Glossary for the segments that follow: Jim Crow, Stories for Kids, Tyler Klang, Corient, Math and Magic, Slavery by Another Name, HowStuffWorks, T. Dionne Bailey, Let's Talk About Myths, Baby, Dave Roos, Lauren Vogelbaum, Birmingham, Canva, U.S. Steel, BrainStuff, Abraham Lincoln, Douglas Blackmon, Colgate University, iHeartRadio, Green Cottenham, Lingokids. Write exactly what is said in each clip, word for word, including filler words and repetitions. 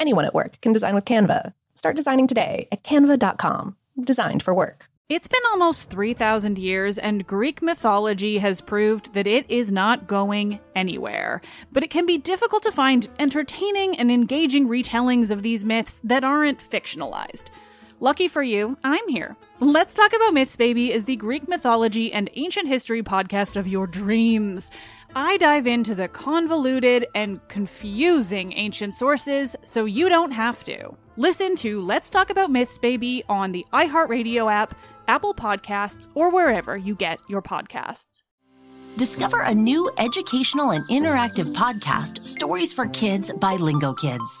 Anyone at work can design with Canva. Start designing today at canva dot com. Designed for work. It's been almost three thousand years, and Greek mythology has proved that it is not going anywhere. But it can be difficult to find entertaining and engaging retellings of these myths that aren't fictionalized. Lucky for you, I'm here. Let's Talk About Myths, Baby is the Greek mythology and ancient history podcast of your dreams. I dive into the convoluted and confusing ancient sources so you don't have to. Listen to Let's Talk About Myths, Baby on the iHeartRadio app, Apple Podcasts, or wherever you get your podcasts. Discover a new educational and interactive podcast, Stories for Kids by Lingokids.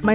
My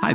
Hi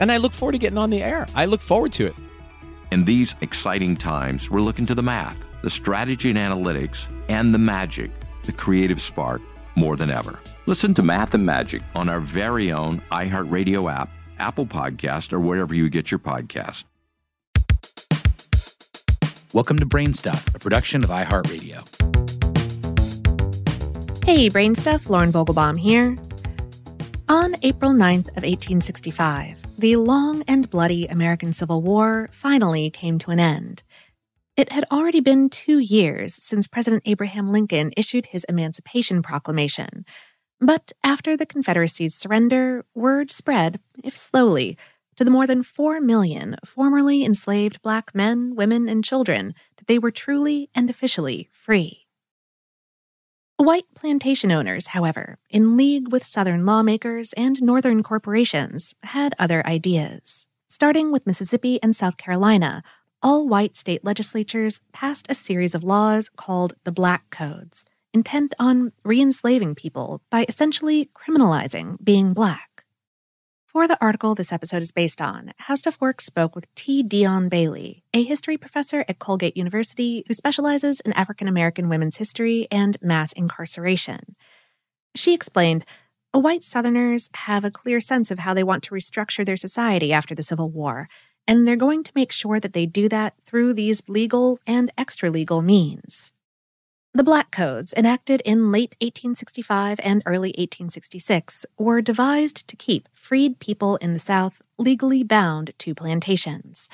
And I look forward to getting on the air. I look forward to it. In these exciting times, we're looking to the math, the strategy and analytics, and the magic, the creative spark, more than ever. Listen to Math and Magic on our very own iHeartRadio app, Apple Podcast, or wherever you get your podcast. Welcome to BrainStuff, a production of iHeartRadio. Hey, BrainStuff, Lauren Vogelbaum here. On April ninth of eighteen sixty-five, the long and bloody American Civil War finally came to an end. It had already been two years since President Abraham Lincoln issued his Emancipation Proclamation. But after the Confederacy's surrender, word spread, if slowly, to the more than four million formerly enslaved Black men, women, and children that they were truly and officially free. White plantation owners, however, in league with Southern lawmakers and Northern corporations, had other ideas. Starting with Mississippi and South Carolina, all white state legislatures passed a series of laws called the Black Codes, intent on re-enslaving people by essentially criminalizing being Black. For the article this episode is based on, HowStuffWorks spoke with T. Dionne Bailey, a history professor at Colgate University who specializes in African-American women's history and mass incarceration. She explained, white Southerners have a clear sense of how they want to restructure their society after the Civil War, and they're going to make sure that they do that through these legal and extra-legal means. The Black Codes, enacted in late eighteen sixty-five and early eighteen sixty-six, were devised to keep freed people in the South legally bound to plantations.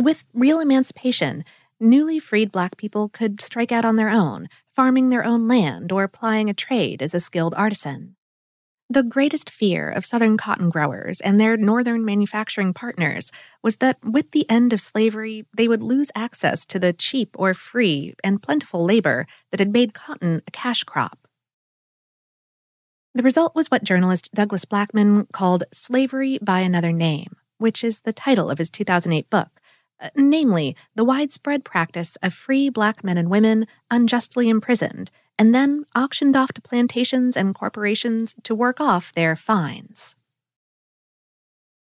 With real emancipation, newly freed Black people could strike out on their own, farming their own land or plying a trade as a skilled artisan. The greatest fear of Southern cotton growers and their Northern manufacturing partners was that with the end of slavery, they would lose access to the cheap or free and plentiful labor that had made cotton a cash crop. The result was what journalist Douglas Blackmon called slavery by another name, which is the title of his two thousand eight book, namely the widespread practice of free black men and women unjustly imprisoned and then auctioned off to plantations and corporations to work off their fines.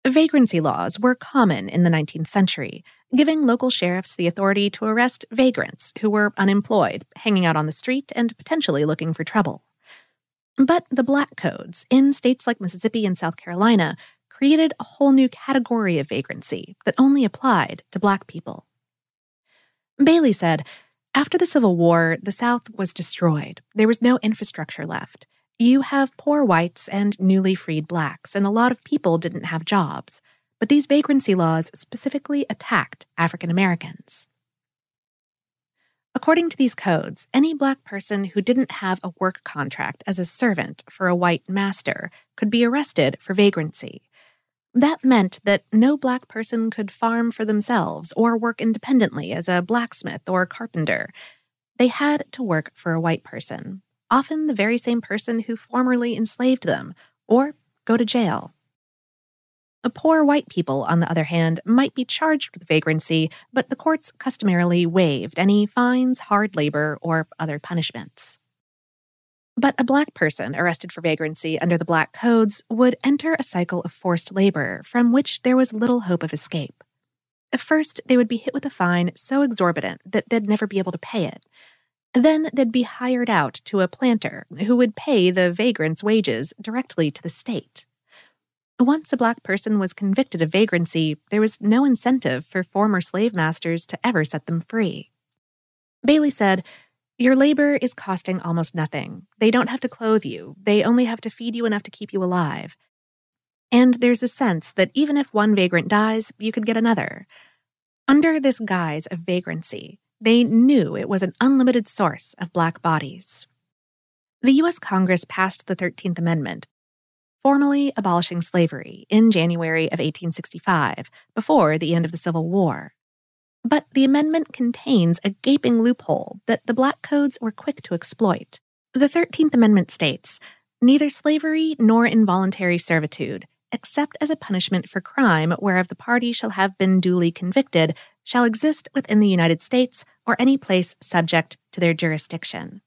Vagrancy laws were common in the nineteenth century, giving local sheriffs the authority to arrest vagrants who were unemployed, hanging out on the street, and potentially looking for trouble. But the Black Codes, in states like Mississippi and South Carolina, created a whole new category of vagrancy that only applied to Black people. Bailey said, "After the Civil War, the South was destroyed. There was no infrastructure left. You have poor whites and newly freed blacks, and a lot of people didn't have jobs. But these vagrancy laws specifically attacked African Americans." According to these codes, any black person who didn't have a work contract as a servant for a white master could be arrested for vagrancy. That meant that no black person could farm for themselves or work independently as a blacksmith or carpenter. They had to work for a white person, often the very same person who formerly enslaved them, or go to jail. Poor white people, on the other hand, might be charged with vagrancy, but the courts customarily waived any fines, hard labor, or other punishments. But a black person arrested for vagrancy under the Black Codes would enter a cycle of forced labor from which there was little hope of escape. First, they would be hit with a fine so exorbitant that they'd never be able to pay it. Then they'd be hired out to a planter who would pay the vagrant's wages directly to the state. Once a black person was convicted of vagrancy, there was no incentive for former slave masters to ever set them free. Bailey said, "Your labor is costing almost nothing. They don't have to clothe you. They only have to feed you enough to keep you alive. And there's a sense that even if one vagrant dies, you could get another." Under this guise of vagrancy, they knew it was an unlimited source of black bodies. The U S Congress passed the thirteenth Amendment, formally abolishing slavery, in January of eighteen sixty-five, before the end of the Civil War. But the amendment contains a gaping loophole that the Black Codes were quick to exploit. The thirteenth Amendment states, "Neither slavery nor involuntary servitude, except as a punishment for crime whereof the party shall have been duly convicted, shall exist within the United States or any place subject to their jurisdiction."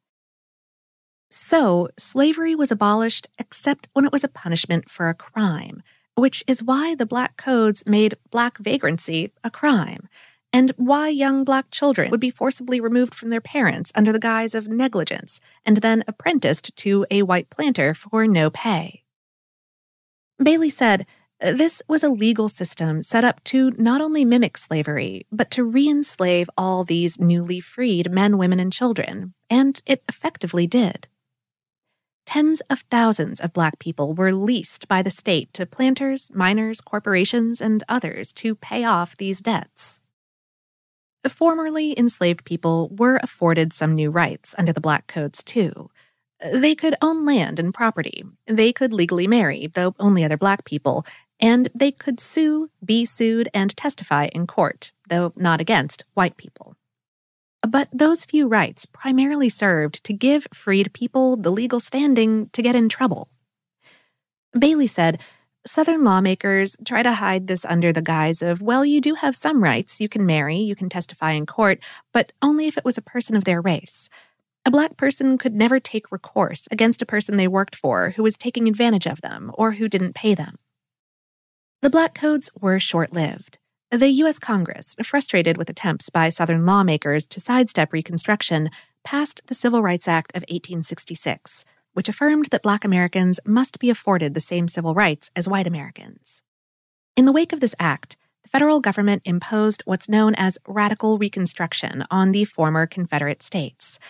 So, slavery was abolished except when it was a punishment for a crime, which is why the Black Codes made black vagrancy a crime, and why young black children would be forcibly removed from their parents under the guise of negligence and then apprenticed to a white planter for no pay. Bailey said, "This was a legal system set up to not only mimic slavery, but to re-enslave all these newly freed men, women, and children, and it effectively did." Tens of thousands of black people were leased by the state to planters, miners, corporations, and others to pay off these debts. Formerly enslaved people were afforded some new rights under the Black Codes, too. They could own land and property, they could legally marry, though only other black people, and they could sue, be sued, and testify in court, though not against white people. But those few rights primarily served to give freed people the legal standing to get in trouble. Bailey said, "Southern lawmakers try to hide this under the guise of, well, you do have some rights, you can marry, you can testify in court, but only if it was a person of their race. A black person could never take recourse against a person they worked for who was taking advantage of them or who didn't pay them." The Black Codes were short-lived. The U S Congress, frustrated with attempts by Southern lawmakers to sidestep Reconstruction, passed the Civil Rights Act of eighteen sixty-six, which affirmed that Black Americans must be afforded the same civil rights as white Americans. In the wake of this act, the federal government imposed what's known as radical Reconstruction on the former Confederate states.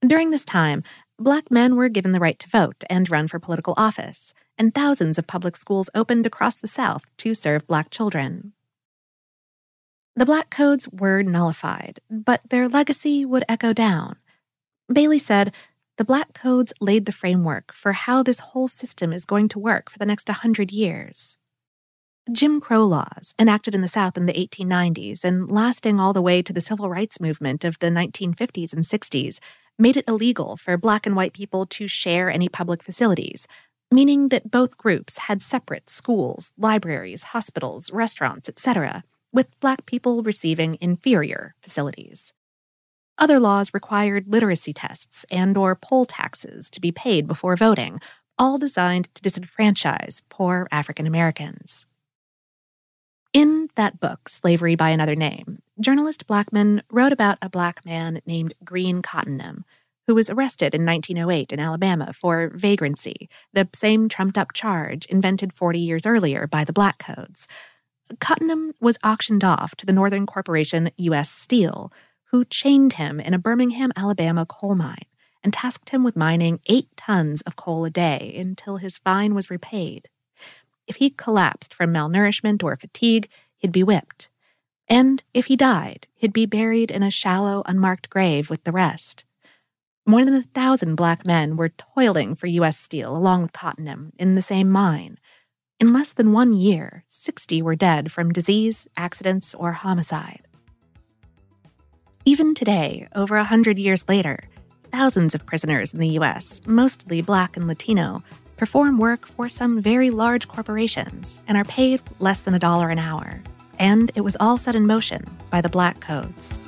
During this time, black men were given the right to vote and run for political office, and thousands of public schools opened across the South to serve black children. The Black Codes were nullified, but their legacy would echo down. Bailey said, "The Black Codes laid the framework for how this whole system is going to work for the next one hundred years." Jim Crow laws, enacted in the South in the eighteen nineties and lasting all the way to the civil rights movement of the nineteen fifties and sixties, made it illegal for black and white people to share any public facilities, meaning that both groups had separate schools, libraries, hospitals, restaurants, et cetera, with Black people receiving inferior facilities. Other laws required literacy tests and or poll taxes to be paid before voting, all designed to disenfranchise poor African Americans. In that book, Slavery by Another Name, journalist Blackmon wrote about a Black man named Green Cottenham, who was arrested in nineteen oh eight in Alabama for vagrancy, the same trumped-up charge invented forty years earlier by the Black Codes. Cottenham was auctioned off to the northern corporation U S Steel, who chained him in a Birmingham, Alabama coal mine and tasked him with mining eight tons of coal a day until his fine was repaid. If he collapsed from malnourishment or fatigue, he'd be whipped. And if he died, he'd be buried in a shallow, unmarked grave with the rest. More than a thousand Black men were toiling for U S Steel along with Cottenham in the same mine. In less than one year, sixty were dead from disease, accidents, or homicide. Even today, over a hundred years later, thousands of prisoners in the U S, mostly Black and Latino, perform work for some very large corporations and are paid less than a dollar an hour. And it was all set in motion by the Black Codes.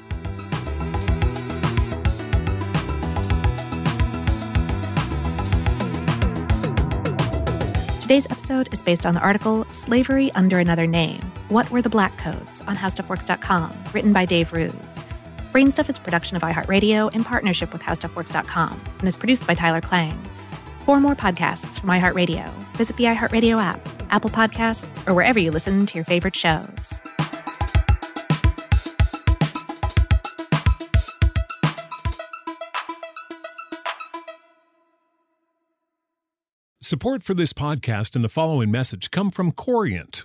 Today's episode is based on the article Slavery Under Another Name, What Were the Black Codes? On How Stuff Works dot com, written by Dave Roos. BrainStuff is a production of iHeartRadio in partnership with How Stuff Works dot com and is produced by Tyler Klang. For more podcasts from iHeartRadio, visit the iHeartRadio app, Apple Podcasts, or wherever you listen to your favorite shows. Support for this podcast and the following message come from Corient.